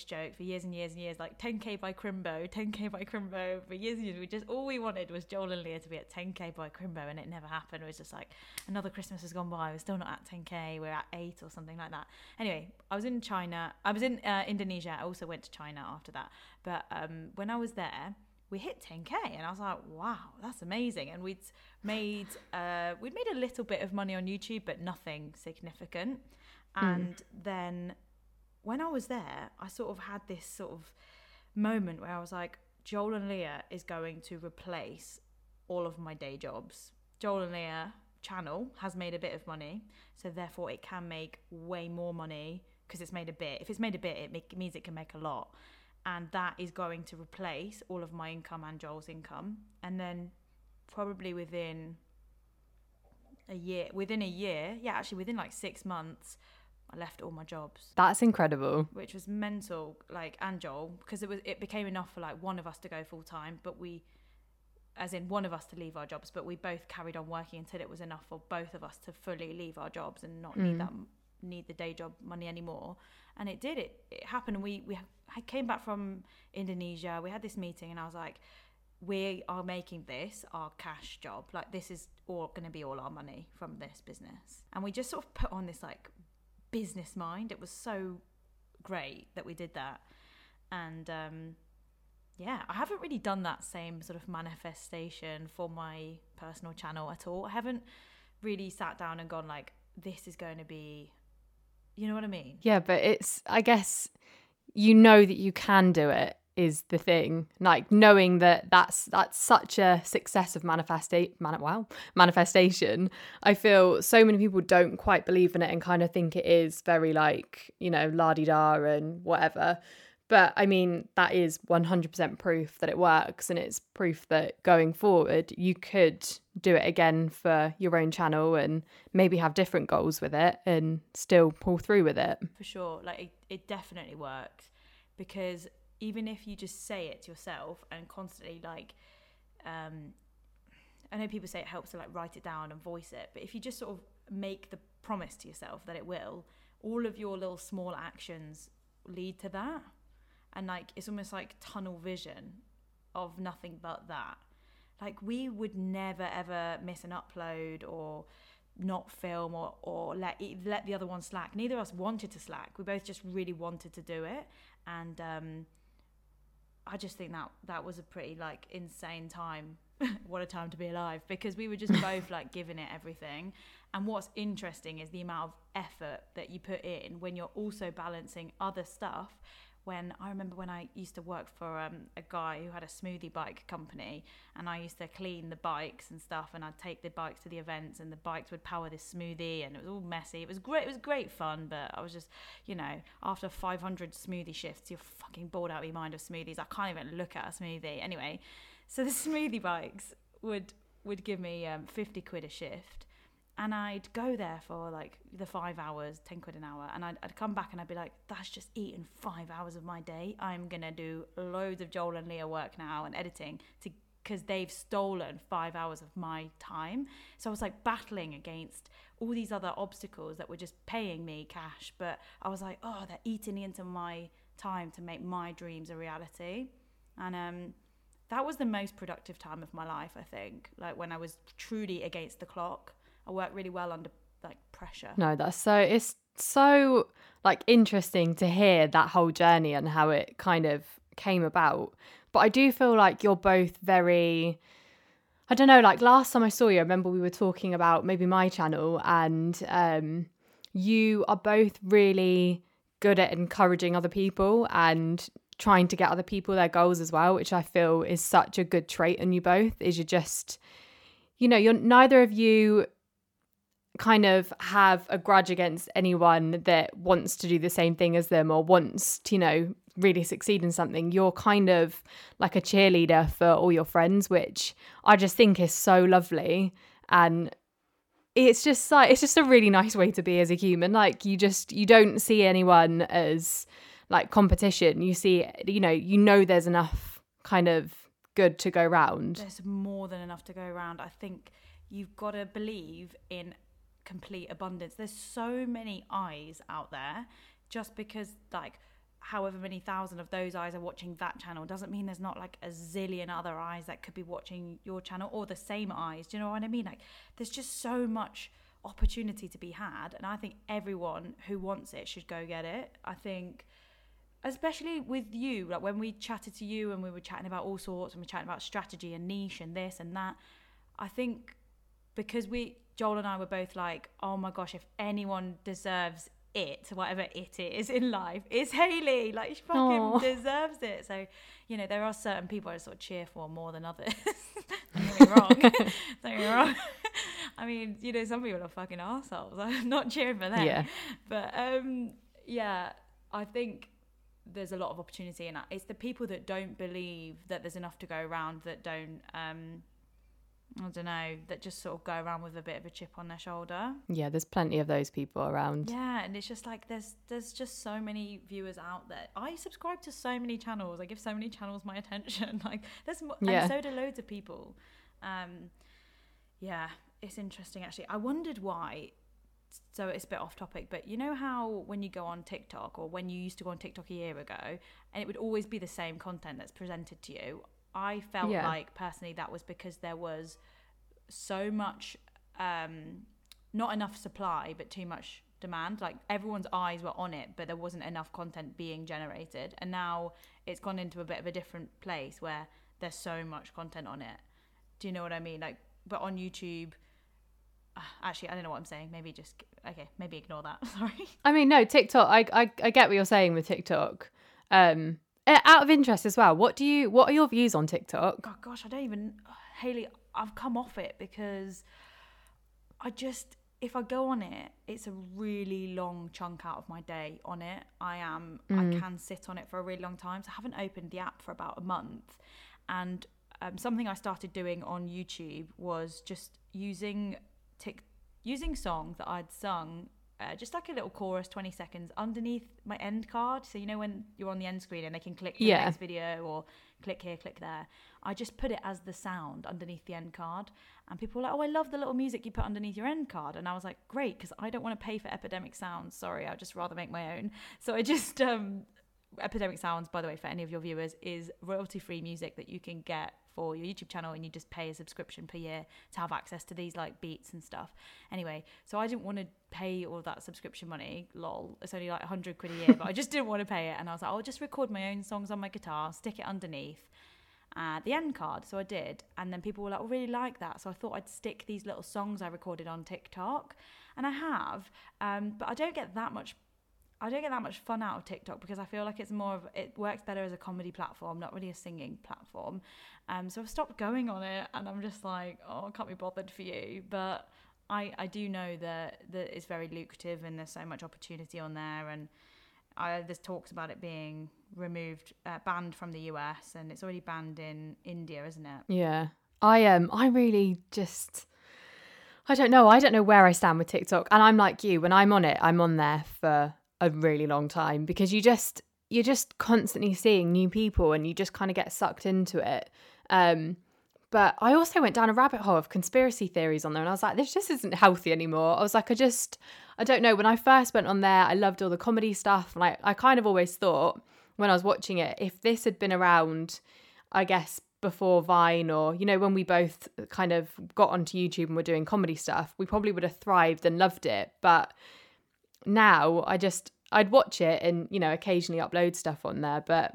joke for years and years and years, like 10k by Crimbo, 10k by Crimbo for years and years. We just, all we wanted was Joel and Lia to be at 10k by Crimbo, and it never happened. It was just like, another Christmas has gone by, we're still not at 10k, we're at 8 or something like that. Anyway, I was in Indonesia. I also went to China after that, but when I was there, we hit 10k, and I was like, wow, that's amazing. And we'd made a little bit of money on YouTube, but nothing significant. And then when I was there, I sort of had this sort of moment where I was like, Joel and Lia is going to replace all of my day jobs. Joel and Lia channel has made a bit of money, so therefore it can make way more money because it's made a bit. If it's made a bit, it means it can make a lot. And that is going to replace all of my income and Joel's income. And then probably within 6 months, I left all my jobs. That's incredible. Which was mental, and Joel, because it became enough for one of us to go full time, but one of us to leave our jobs, but we both carried on working until it was enough for both of us to fully leave our jobs and not need the day job money anymore. And it happened. I came back from Indonesia, we had this meeting, and I was like, we are making this our cash job, this is all going to be all our money from this business. And we just sort of put on this business mind. It was so great that we did that. And I haven't really done that same sort of manifestation for my personal channel at all. I haven't really sat down and gone this is going to be, you know what I mean? Yeah, but it's, I guess, you know that you can do it is the thing. Knowing that's such a success of manifestation. I feel so many people don't quite believe in it and kind of think it is very la-di-da and whatever. But I mean, that is 100% proof that it works, and it's proof that going forward, you could do it again for your own channel and maybe have different goals with it and still pull through with it. For sure. It definitely works, because even if you just say it to yourself and constantly I know people say it helps to write it down and voice it, but if you just sort of make the promise to yourself that it will, all of your little small actions lead to that. And it's almost like tunnel vision of nothing but that. We would never ever miss an upload or not film or let the other one slack. Neither of us wanted to slack. We both just really wanted to do it. And I just think that was a pretty insane time. What a time to be alive, because we were just both giving it everything. And what's interesting is the amount of effort that you put in when you're also balancing other stuff. I remember when I used to work for a guy who had a smoothie bike company, and I used to clean the bikes and stuff, and I'd take the bikes to the events, and the bikes would power this smoothie, and it was all messy. It was great fun, but I was just, after 500 smoothie shifts, you're fucking bored out of your mind of smoothies. I can't even look at a smoothie. Anyway, so the smoothie bikes would give me 50 quid a shift, and I'd go there for the 5 hours, 10 quid an hour, and I'd come back and I'd be like, that's just eaten 5 hours of my day. I'm gonna do loads of Joel and Lia work now and editing because they've stolen 5 hours of my time. So I was battling against all these other obstacles that were just paying me cash, but I was like, oh, they're eating into my time to make my dreams a reality. And that was the most productive time of my life, I think, when I was truly against the clock. I work really well under pressure. No, it's so interesting to hear that whole journey and how it kind of came about. But I do feel you're both very, I don't know, last time I saw you, I remember we were talking about maybe my channel, and you are both really good at encouraging other people and trying to get other people their goals as well, which I feel is such a good trait in you both. Is you're just, you're neither of you kind of have a grudge against anyone that wants to do the same thing as them or wants to, really succeed in something. You're kind of a cheerleader for all your friends, which I just think is so lovely. And it's just it's just a really nice way to be as a human. You don't see anyone as competition. You see, there's enough kind of good to go round. There's more than enough to go around. I think you've got to believe in complete abundance. There's so many eyes out there. Just because, like, however many thousand of those eyes are watching that channel doesn't mean there's not like a zillion other eyes that could be watching your channel, or the same eyes. Do you know what I mean? Like, there's just so much opportunity to be had, and I think everyone who wants it should go get it. I think especially with you, like when we chatted to you and we were chatting about all sorts and we're chatting about strategy and niche and this and that, I think because Joel and I were both like, oh my gosh, if anyone deserves it, whatever it is in life, it's Hayley. Like, she fucking deserves it. So, you know, there are certain people I sort of cheer for more than others. Don't get me wrong. I mean, you know, some people are fucking arseholes. I'm not cheering for them. Yeah. But yeah, I think there's a lot of opportunity, and it's the people that don't believe that there's enough to go around, that don't I don't know, that just sort of go around with a bit of a chip on their shoulder. Yeah, there's plenty of those people around. Yeah, and it's just like there's just so many viewers out there. I subscribe to so many channels. I give so many channels my attention. Like, there's and so do loads of people. Yeah, it's interesting actually. I wondered why. So it's a bit off topic, but you know how when you go on TikTok, or when you used to go on TikTok a year ago, and it would always be the same content that's presented to you. I felt like personally that was because there was so much, not enough supply, but too much demand. Like, everyone's eyes were on it, but there wasn't enough content being generated. And now it's gone into a bit of a different place where there's so much content on it. Do you know what I mean? Like, but on YouTube, actually, I don't know what I'm saying. Maybe ignore that. Sorry. I mean, no, TikTok, I get what you're saying with TikTok. Out of interest as well, what are your views on TikTok? Oh gosh, I don't even, Hayley, I've come off it because if I go on it, it's a really long chunk out of my day on it. I can sit on it for a really long time. So I haven't opened the app for about a month. And something I started doing on YouTube was just using songs that I'd sung, just like a little chorus, 20 seconds underneath my end card. So you know when you're on the end screen and they can click the next video, or click here, click there. I just put it as the sound underneath the end card, and people were like, oh, I love the little music you put underneath your end card. And I was like, great, because I don't want to pay for Epidemic Sounds. Sorry, I'd just rather make my own. So I just Epidemic Sounds, by the way, for any of your viewers, is royalty-free music that you can get for your YouTube channel, and you just pay a subscription per year to have access to these like beats and stuff. Anyway, so I didn't want to pay all that subscription money, lol. It's only like 100 quid a year, but I just didn't want to pay it. And I was like, I'll just record my own songs on my guitar, stick it underneath the end card. So I did. And then people were like, I really like that. So I thought I'd stick these little songs I recorded on TikTok. And I have, but I don't get that much fun out of TikTok, because I feel like it's more of, it works better as a comedy platform, not really a singing platform. So I've stopped going on it, and I'm just like, oh, I can't be bothered for you. But I do know that it's very lucrative, and there's so much opportunity on there. And there's talks about it being removed, banned from the US, and it's already banned in India, isn't it? Yeah. I really just... I don't know. I don't know where I stand with TikTok. And I'm like you, when I'm on it, I'm on there for a really long time, because you're just constantly seeing new people, and you just kind of get sucked into it. But I also went down a rabbit hole of conspiracy theories on there, and I was like, this just isn't healthy anymore. I was like, I don't know. When I first went on there, I loved all the comedy stuff. And I kind of always thought when I was watching it, if this had been around, I guess, before Vine, or you know, when we both kind of got onto YouTube and were doing comedy stuff, we probably would have thrived and loved it. But now I'd watch it, and you know, occasionally upload stuff on there, but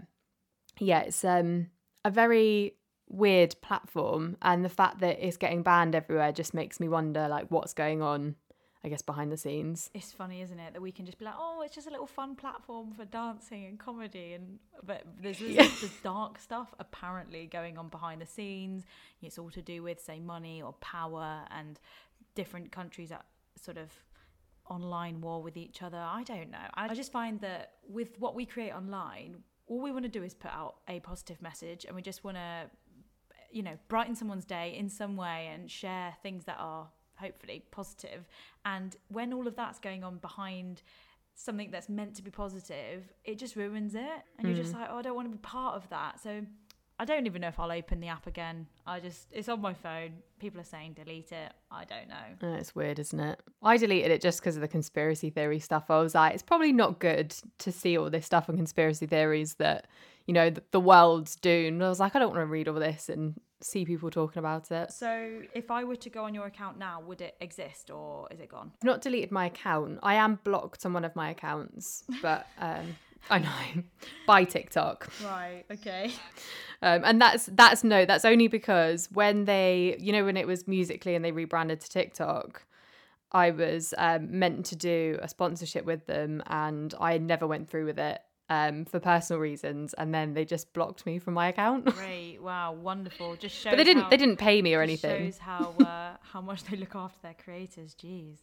yeah, it's a very weird platform, and the fact that it's getting banned everywhere just makes me wonder like what's going on, I guess, behind the scenes. It's funny, isn't it, that we can just be like, oh, it's just a little fun platform for dancing and comedy, but there's dark stuff apparently going on behind the scenes. It's all to do with, say, money or power, and different countries at sort of online war with each other. I don't know. I just find that with what we create online, all we want to do is put out a positive message, and we just want to, you know, brighten someone's day in some way and share things that are hopefully positive. And when all of that's going on behind something that's meant to be positive, it just ruins it, and you're just like, oh, I don't want to be part of that. So I don't even know if I'll open the app again. It's on my phone. People are saying delete it. I don't know. It's weird, isn't it? I deleted it just because of the conspiracy theory stuff. I was like, it's probably not good to see all this stuff on conspiracy theories that, you know, the world's doomed. I was like, I don't want to read all this and see people talking about it. So if I were to go on your account now, would it exist or is it gone? I've not deleted my account. I am blocked on one of my accounts, but... I know, by TikTok. Right, okay. And that's only because when they, you know, when it was Musical.ly and they rebranded to TikTok, I was meant to do a sponsorship with them and I never went through with it for personal reasons, and then they just blocked me from my account. Great, wow, wonderful. Just shows. But they didn't pay me or anything. Shows how much they look after their creators. Jeez.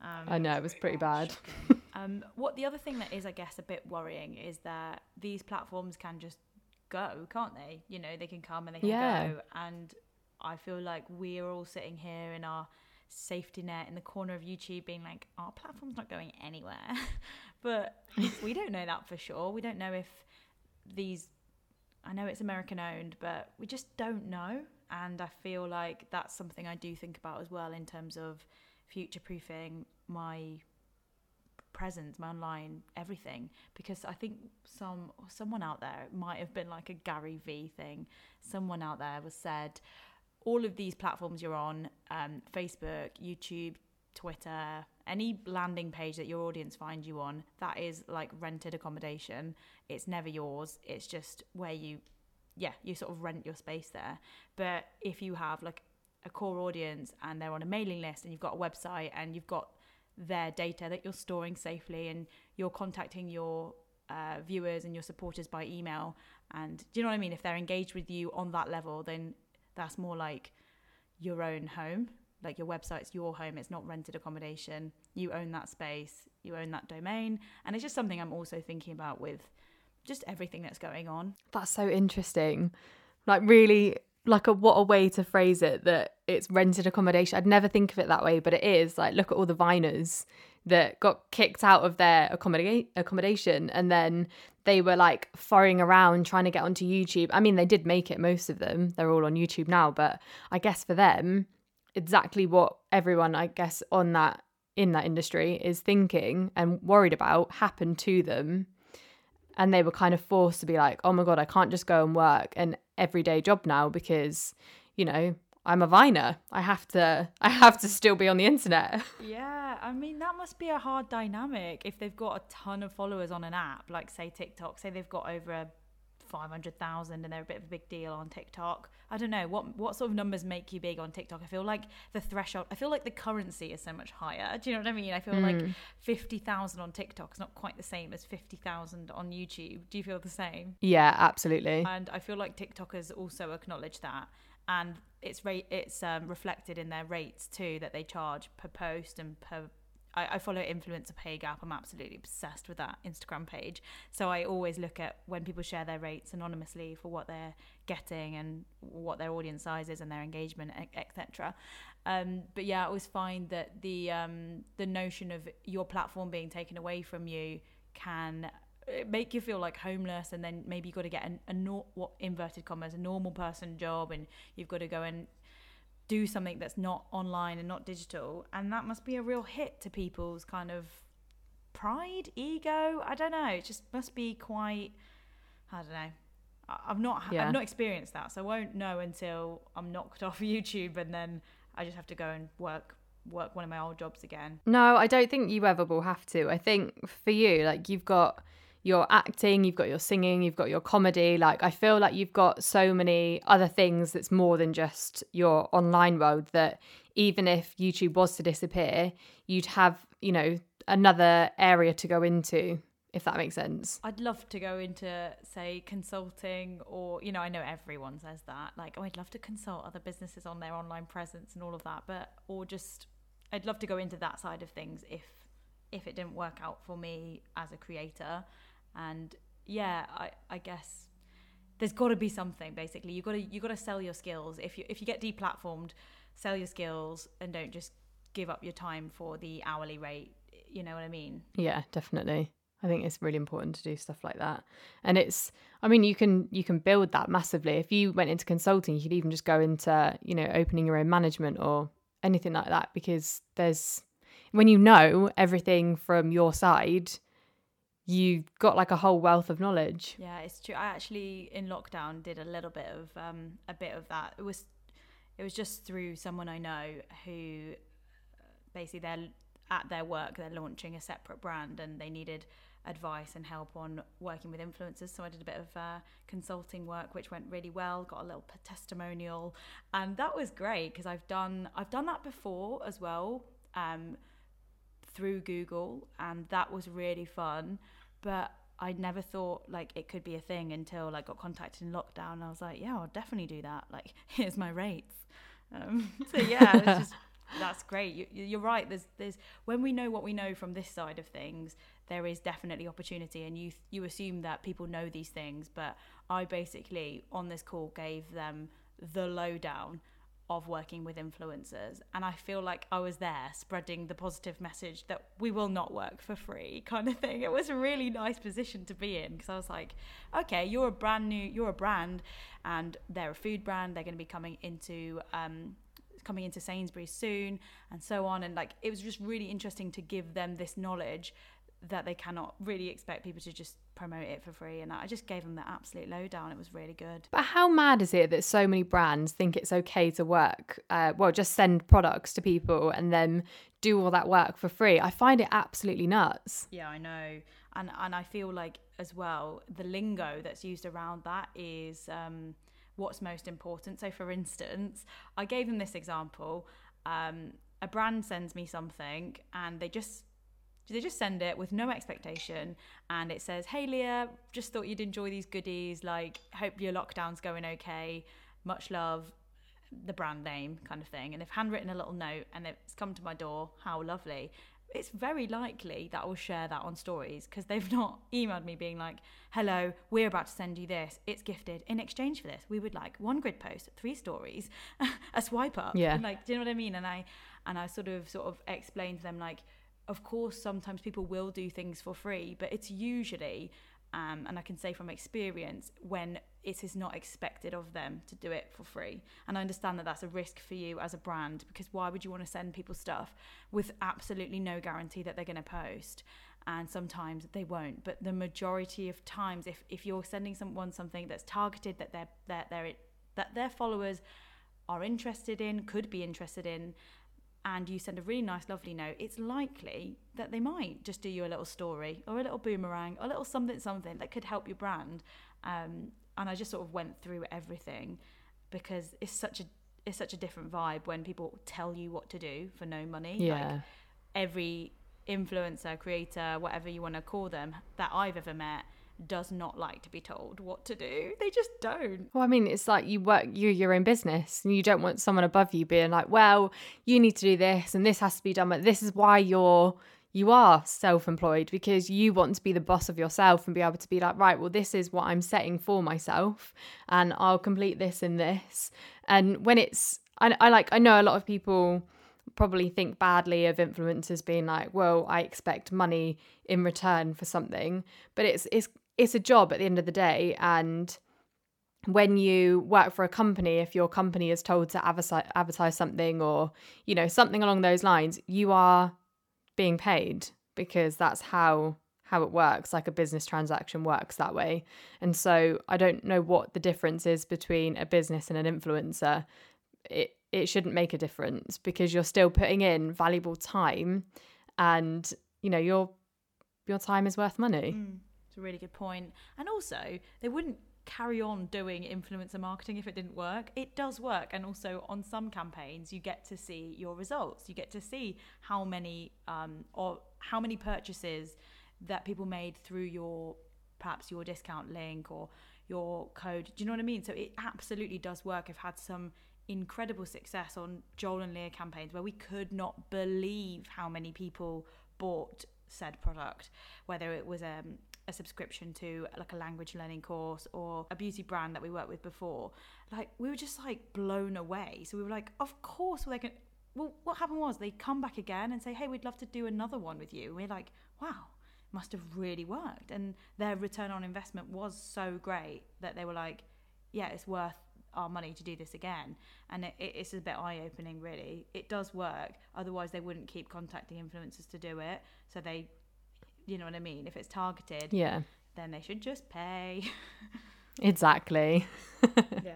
I know, it was pretty bad. What the other thing that is, I guess, a bit worrying is that these platforms can just go, can't they? You know, they can come and they can go. And I feel like we're all sitting here in our safety net in the corner of YouTube being like, our platform's not going anywhere. But we don't know that for sure. We don't know if these, I know it's American owned, but we just don't know. And I feel like that's something I do think about as well in terms of future-proofing my presence, my online everything, because I think someone out there, it might have been like a Gary V thing, someone out there was said all of these platforms you're on, Facebook, YouTube, Twitter, any landing page that your audience finds you on, that is like rented accommodation. It's never yours. It's just where you sort of rent your space there. But if you have like a core audience and they're on a mailing list and you've got a website and you've got their data that you're storing safely and you're contacting your viewers and your supporters by email, and do you know what I mean, if they're engaged with you on that level, then that's more like your own home, like your website's your home, it's not rented accommodation, you own that space, you own that domain. And it's just something I'm also thinking about with just everything that's going on. That's so interesting, like really, like what a way to phrase it, that it's rented accommodation. I'd never think of it that way, but it is. Like, look at all the Viners that got kicked out of their accommodation and then they were like furrying around trying to get onto YouTube. I mean, they did make it, most of them. They're all on YouTube now, but I guess for them, exactly what everyone, I guess, on that, in that industry is thinking and worried about happened to them. And they were kind of forced to be like, oh my God, I can't just go and work an everyday job now because, you know, I'm a Viner. I have to still be on the internet. Yeah, I mean, that must be a hard dynamic if they've got a ton of followers on an app, like say TikTok, say they've got over 500,000 and they're a bit of a big deal on TikTok. I don't know, what sort of numbers make you big on TikTok? I feel like the threshold, I feel like the currency is so much higher. Do you know what I mean? I feel like 50,000 on TikTok is not quite the same as 50,000 on YouTube. Do you feel the same? Yeah, absolutely. And I feel like TikTokers also acknowledge that. And it's reflected in their rates too, that they charge per post and per... I follow influencer pay gap. I'm absolutely obsessed with that Instagram page. So I always look at when people share their rates anonymously for what they're getting and what their audience size is and their engagement, etc. But yeah, I always find that the notion of your platform being taken away from you can make you feel like homeless, and then maybe you've got to get a normal person job, and you've got to go and do something that's not online and not digital, and that must be a real hit to people's kind of pride, ego. I don't know, it just must be quite, I don't know, I've not experienced that, so I won't know until I'm knocked off YouTube and then I just have to go and work one of my old jobs again. No, I don't think you ever will have to. I think for you, like, you've got your acting, you've got your singing, you've got your comedy. Like, I feel like you've got so many other things that's more than just your online world, that even if YouTube was to disappear, you'd have, you know, another area to go into, if that makes sense. I'd love to go into, say, consulting, or, you know, I know everyone says that, like, oh, I'd love to consult other businesses on their online presence and all of that, but, or just, I'd love to go into that side of things if it didn't work out for me as a creator. And yeah, I guess there's got to be something. Basically, you got to sell your skills. If you get deplatformed, sell your skills and don't just give up your time for the hourly rate. You know what I mean? Yeah, definitely. I think it's really important to do stuff like that. And it's, I mean, you can build that massively. If you went into consulting, you could even just go into, you know, opening your own management or anything like that, because there's, when you know everything from your side, you've got like a whole wealth of knowledge. Yeah, it's true. I actually in lockdown did a little bit of that. It was just through someone I know who basically they're at their work, they're launching a separate brand and they needed advice and help on working with influencers. So I did a bit of consulting work, which went really well, got a little testimonial. And that was great because I've done that before as well through Google, and that was really fun. But I never thought like it could be a thing until I got contacted in lockdown. And I was like, yeah, I'll definitely do that. Like, here's my rates. So yeah, it's just... That's great. You're right. There's when we know what we know from this side of things, there is definitely opportunity. And you assume that people know these things, but I basically on this call gave them the lowdown of working with influencers, and I feel like I was there spreading the positive message that we will not work for free kind of thing. It was a really nice position to be in because I was like, okay, you're a brand, and they're a food brand. They're going to be coming into Sainsbury's soon and so on, and like it was just really interesting to give them this knowledge that they cannot really expect people to just promote it for free. And I just gave them the absolute lowdown. It was really good. But how mad is it that so many brands think it's okay to work just send products to people and then do all that work for free? I find it absolutely nuts. Yeah, I know. And I feel like as well the lingo that's used around that is what's most important. So for instance, I gave them this example. A brand sends me something and they just send it with no expectation, and it says, hey Lia, just thought you'd enjoy these goodies, like hope your lockdown's going okay, much love, the brand name kind of thing. And they've handwritten a little note and it's come to my door, how lovely. It's very likely that I will share that on stories because they've not emailed me being like, hello, we're about to send you this. It's gifted. In exchange for this, we would like 1 grid post, 3 stories, a swipe up. Yeah. And like, do you know what I mean? And I sort of explained to them, like, of course, sometimes people will do things for free, but it's usually, and I can say from experience, when it is not expected of them to do it for free. And I understand that that's a risk for you as a brand, because why would you want to send people stuff with absolutely no guarantee that they're going to post? And sometimes they won't, but the majority of times, if you're sending someone something that's targeted, that their followers are interested in, could be interested in, and you send a really nice, lovely note, it's likely that they might just do you a little story or a little boomerang or a little something that could help your brand. And I just sort of went through everything, because it's such a different vibe when people tell you what to do for no money. Yeah. Like every influencer, creator, whatever you want to call them, that I've ever met does not like to be told what to do. They just don't. Well, I mean, it's like you're your own business, and you don't want someone above you being like, well, you need to do this and this has to be done, but this is why you are self-employed, because you want to be the boss of yourself and be able to be like, right, well, this is what I'm setting for myself and I'll complete this and this. And when it's, I know a lot of people probably think badly of influencers being like, well, I expect money in return for something, but it's a job at the end of the day. And when you work for a company, if your company is told to advertise something or, you know, something along those lines, you are being paid, because that's how it works. Like a business transaction works that way. And so I don't know what the difference is between a business and an influencer. It shouldn't make a difference, because you're still putting in valuable time, and you know your time is worth money. It's a really good point. And also, they wouldn't carry on doing influencer marketing if it didn't work. It does work. And also on some campaigns you get to see your results, you get to see how many purchases that people made through perhaps your discount link or your code. Do you know what I mean? So it absolutely does work. I've had some incredible success on Joel and Lia campaigns where we could not believe how many people bought said product, whether it was a subscription to like a language learning course or a beauty brand that we worked with before. Like, we were just like blown away. So we were like, of course. Well, what happened was they come back again and say, hey, we'd love to do another one with you. And we're like, wow, must have really worked. And their return on investment was so great that they were like, yeah, it's worth our money to do this again. And it's a bit eye-opening, really. It does work. Otherwise, they wouldn't keep contacting influencers to do it. So they, you know what I mean? If it's targeted, yeah, then they should just pay. Exactly. Yeah.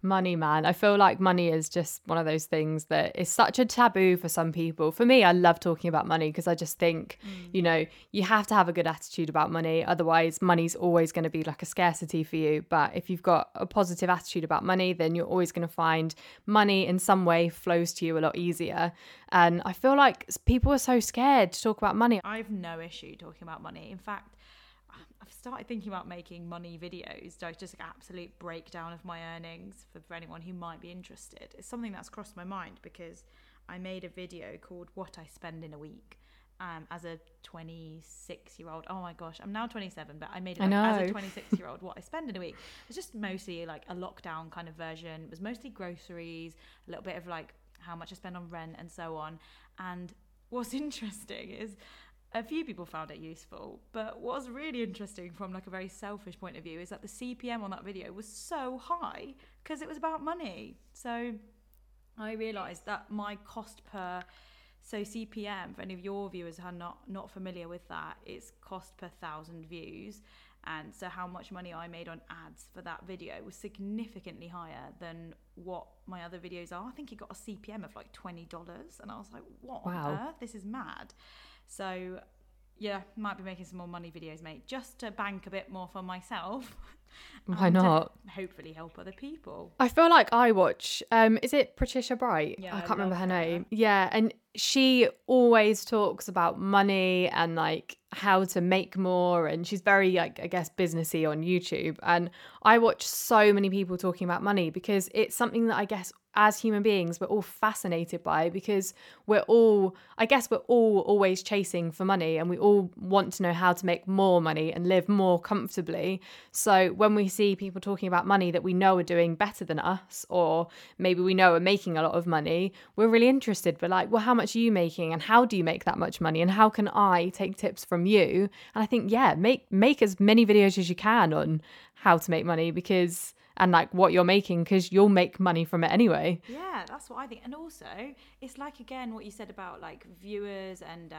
Money, man. I feel like money is just one of those things that is such a taboo for some people. For me, I love talking about money because I just think, you know, you have to have a good attitude about money. Otherwise, money's always going to be like a scarcity for you. But if you've got a positive attitude about money, then you're always going to find money in some way flows to you a lot easier. And I feel like people are so scared to talk about money. I've no issue talking about money. In fact, I've started thinking about making money videos, just like an absolute breakdown of my earnings for anyone who might be interested. It's something that's crossed my mind because I made a video called What I Spend in a Week as a 26-year-old. Oh my gosh, I'm now 27, but I made it as a 26-year-old, What I Spend in a Week. It's just mostly like a lockdown kind of version. It was mostly groceries, a little bit of like how much I spend on rent and so on. And what's interesting is a few people found it useful, but what was really interesting from like a very selfish point of view is that the CPM on that video was so high because it was about money. So I realised that my cost per, so CPM, for any of your viewers who are not familiar with that, it's cost per 1,000 views. And so how much money I made on ads for that video was significantly higher than what my other videos are. I think it got a CPM of like $20. And I was like, what on earth? This is mad. So, yeah, might be making some more money videos, mate, just to bank a bit more for myself. Why not? Hopefully help other people. I feel like I watch, is it Patricia Bright? Yeah, I can't remember her name. Yeah, and she always talks about money and like how to make more, and she's very like, I guess, businessy on YouTube. And I watch so many people talking about money because it's something that I guess as human beings we're all fascinated by, because we're all always chasing for money, and we all want to know how to make more money and live more comfortably. So when we see people talking about money that we know are doing better than us, or maybe we know are making a lot of money, we're really interested. But like, well, how much are you making, and how do you make that much money, and how can I take tips from you? And I think, yeah, make as many videos as you can on how to make money because, and like what you're making, because you'll make money from it anyway. Yeah, that's what I think. And also, it's like, again, what you said about like viewers and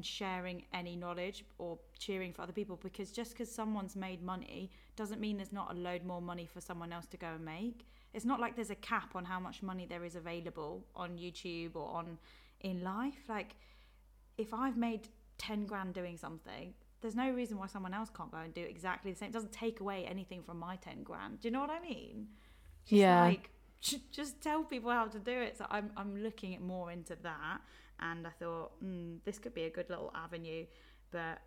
sharing any knowledge or cheering for other people, because just because someone's made money doesn't mean there's not a load more money for someone else to go and make. It's not like there's a cap on how much money there is available on YouTube or on in life. Like, if I've made 10 grand doing something, there's no reason why someone else can't go and do exactly the same. It doesn't take away anything from my 10 grand. Do you know what I mean? Just yeah. Like, just tell people how to do it. So I'm looking at more into that. And I thought, this could be a good little avenue. But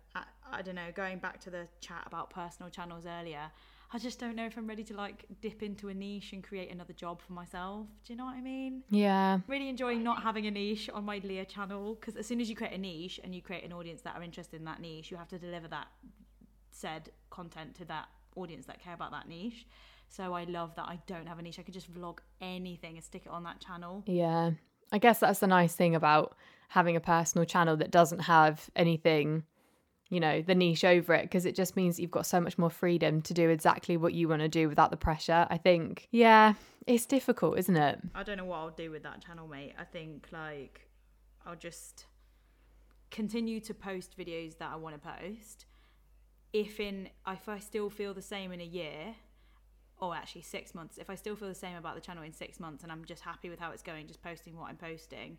I don't know, going back to the chat about personal channels earlier, I just don't know if I'm ready to like dip into a niche and create another job for myself. Do you know what I mean? Yeah. Really enjoying not having a niche on my Lia channel, because as soon as you create a niche and you create an audience that are interested in that niche, you have to deliver that said content to that audience that care about that niche. So I love that I don't have a niche. I could just vlog anything and stick it on that channel. Yeah. I guess that's the nice thing about having a personal channel that doesn't have anything, you know, the niche over it, because it just means you've got so much more freedom to do exactly what you want to do without the pressure. I think, yeah, it's difficult, isn't it? I don't know what I'll do with that channel, mate. I think like I'll just continue to post videos that I want to post. If I still feel the same in a year, or actually 6 months, if I still feel the same about the channel in 6 months and I'm just happy with how it's going, just posting what I'm posting,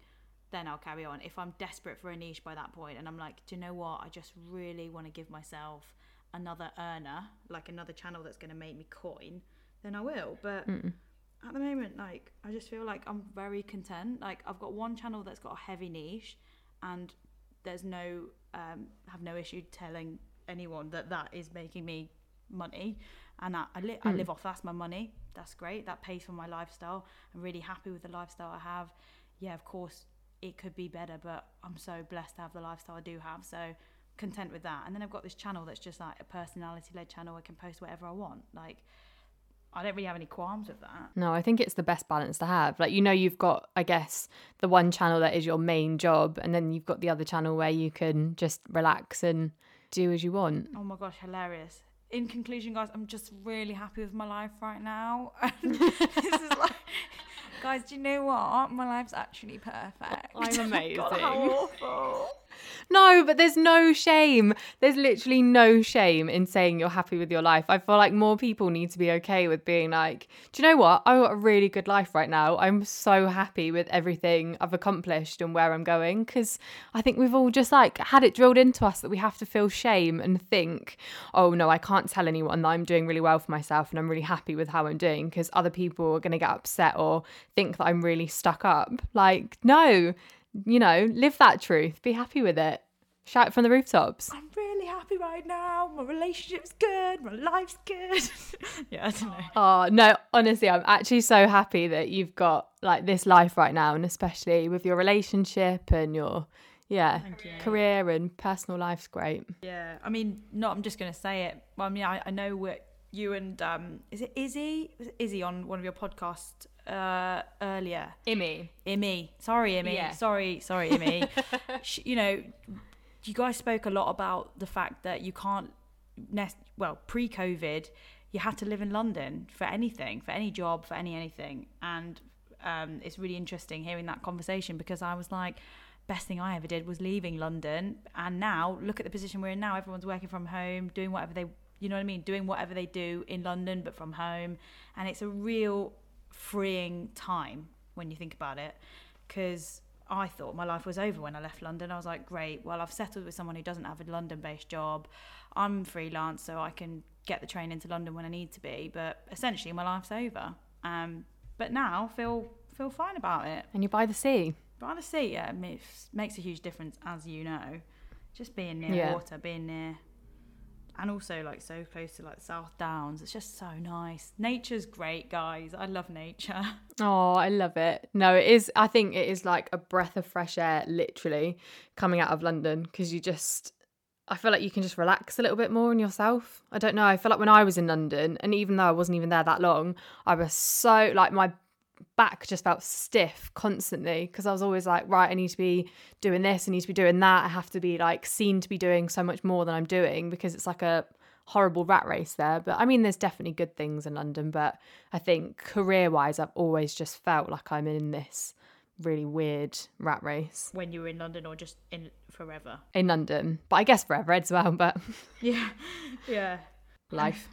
then I'll carry on. If I'm desperate for a niche by that point and I'm like, do you know what, I just really want to give myself another earner, like another channel that's going to make me coin, then I will. But at the moment, like, I just feel like I'm very content. Like, I've got one channel that's got a heavy niche, and there's no have no issue telling anyone that is making me money, and I live off, that's my money, that's great, that pays for my lifestyle. I'm really happy with the lifestyle I have. Yeah, of course it could be better, but I'm so blessed to have the lifestyle I do have, so content with that. And then I've got this channel that's just like a personality-led channel. I can post whatever I want. Like, I don't really have any qualms with that. No, I think it's the best balance to have. Like, you know, you've got, I guess, the one channel that is your main job, and then you've got the other channel where you can just relax and do as you want. Oh my gosh, hilarious. In conclusion, guys, I'm just really happy with my life right now. This is like, guys, do you know what? My life's actually perfect. I'm amazing. God, how awful. No, but there's no shame. There's literally no shame in saying you're happy with your life. I feel like more people need to be okay with being like, do you know what? I've got a really good life right now. I'm so happy with everything I've accomplished and where I'm going, because I think we've all just like had it drilled into us that we have to feel shame and think, oh no, I can't tell anyone that I'm doing really well for myself and I'm really happy with how I'm doing, because other people are going to get upset or think that I'm really stuck up. Like, no. You know, live that truth. Be happy with it. Shout from the rooftops. I'm really happy right now. My relationship's good. My life's good. Yeah, I don't know. Oh, no, honestly, I'm actually so happy that you've got like this life right now, and especially with your relationship and your career and personal life's great. Yeah, I mean, no, I'm just going to say it. I mean, I know what you and, is it Izzy? Was it Izzy on one of your podcasts? Earlier, Immy. Sorry, Immy. You know, you guys spoke a lot about the fact that you can't. Well, pre-COVID, you had to live in London for anything, for any job, for anything, and it's really interesting hearing that conversation, because I was like, best thing I ever did was leaving London, and now look at the position we're in now. Everyone's working from home, doing whatever they, you know what I mean, doing whatever they do in London but from home, and it's a real freeing time when you think about it, because I thought my life was over when I left London. I was like, great, well, I've settled with someone who doesn't have a London-based job. I'm freelance, so I can get the train into London when I need to be, but essentially my life's over. But now feel fine about it. And you're by the sea. By the sea, yeah. It makes a huge difference, as you know. Just being near water, being near, and also like so close to like South Downs. It's just so nice. Nature's great, guys. I love nature. Oh, I love it. No, it is. I think it is like a breath of fresh air, literally, coming out of London, because you just, I feel like you can just relax a little bit more on yourself. I don't know. I feel like when I was in London, and even though I wasn't even there that long, I was so like, my back just felt stiff constantly, because I was always like, right, I need to be doing this, I need to be doing that, I have to be like seen to be doing so much more than I'm doing, because it's like a horrible rat race there. But I mean, there's definitely good things in London, but I think career wise I've always just felt like I'm in this really weird rat race. When you were in London, or just in forever in London? But I guess forever as well, but yeah life.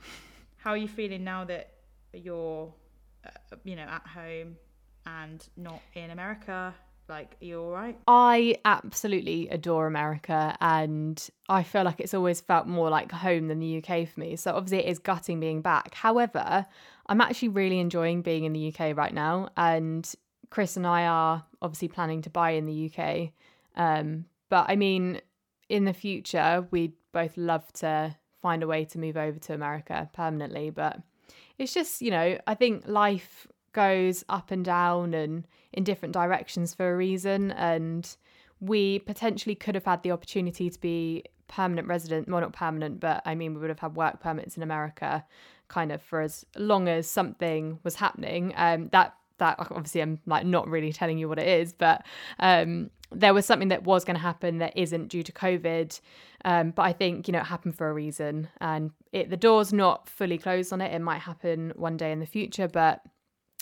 How are you feeling now that you're at home and not in America? Like, are you all right? I absolutely adore America, and I feel like it's always felt more like home than the UK for me. So obviously it is gutting being back. However, I'm actually really enjoying being in the UK right now, and Chris and I are obviously planning to buy in the UK. But I mean, in the future, we'd both love to find a way to move over to America permanently, but it's just, you know, I think life goes up and down and in different directions for a reason. And we potentially could have had the opportunity to be permanent resident. Well, not permanent, but I mean, we would have had work permits in America kind of for as long as something was happening. That obviously I'm like not really telling you what it is, but there was something that was going to happen that isn't due to COVID. But I think, you know, it happened for a reason, and the door's not fully closed on it. It might happen one day in the future, but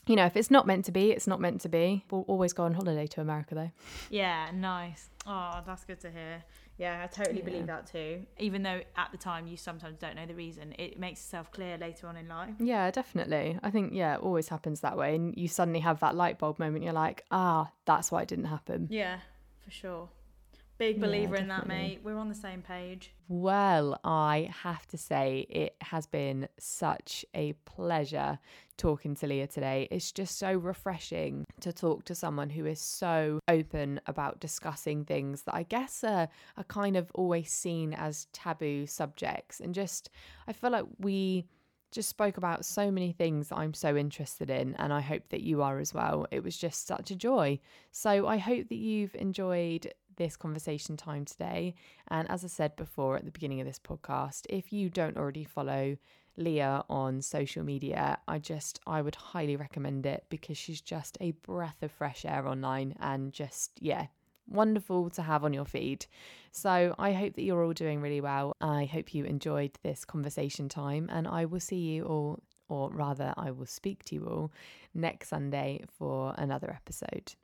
you know, if it's not meant to be, it's not meant to be. We'll always go on holiday to America though. Yeah, nice. Oh, that's good to hear. Yeah, I totally believe that too. Even though at the time you sometimes don't know the reason, it makes itself clear later on in life. Yeah, definitely. I think, yeah, it always happens that way. And you suddenly have that light bulb moment. You're like, that's why it didn't happen. Yeah, for sure. Big believer in that, mate. We're on the same page. Well, I have to say it has been such a pleasure talking to Lia today. It's just so refreshing to talk to someone who is so open about discussing things that I guess are kind of always seen as taboo subjects. And just, I feel like we just spoke about so many things that I'm so interested in, and I hope that you are as well. It was just such a joy. So I hope that you've enjoyed this conversation time today. And as I said before at the beginning of this podcast, if you don't already follow Lia on social media. I would highly recommend it because she's just a breath of fresh air online and just, yeah, wonderful to have on your feed. So I hope that you're all doing really well. I hope you enjoyed this conversation time, and I will see you all, or rather I will speak to you all next Sunday for another episode.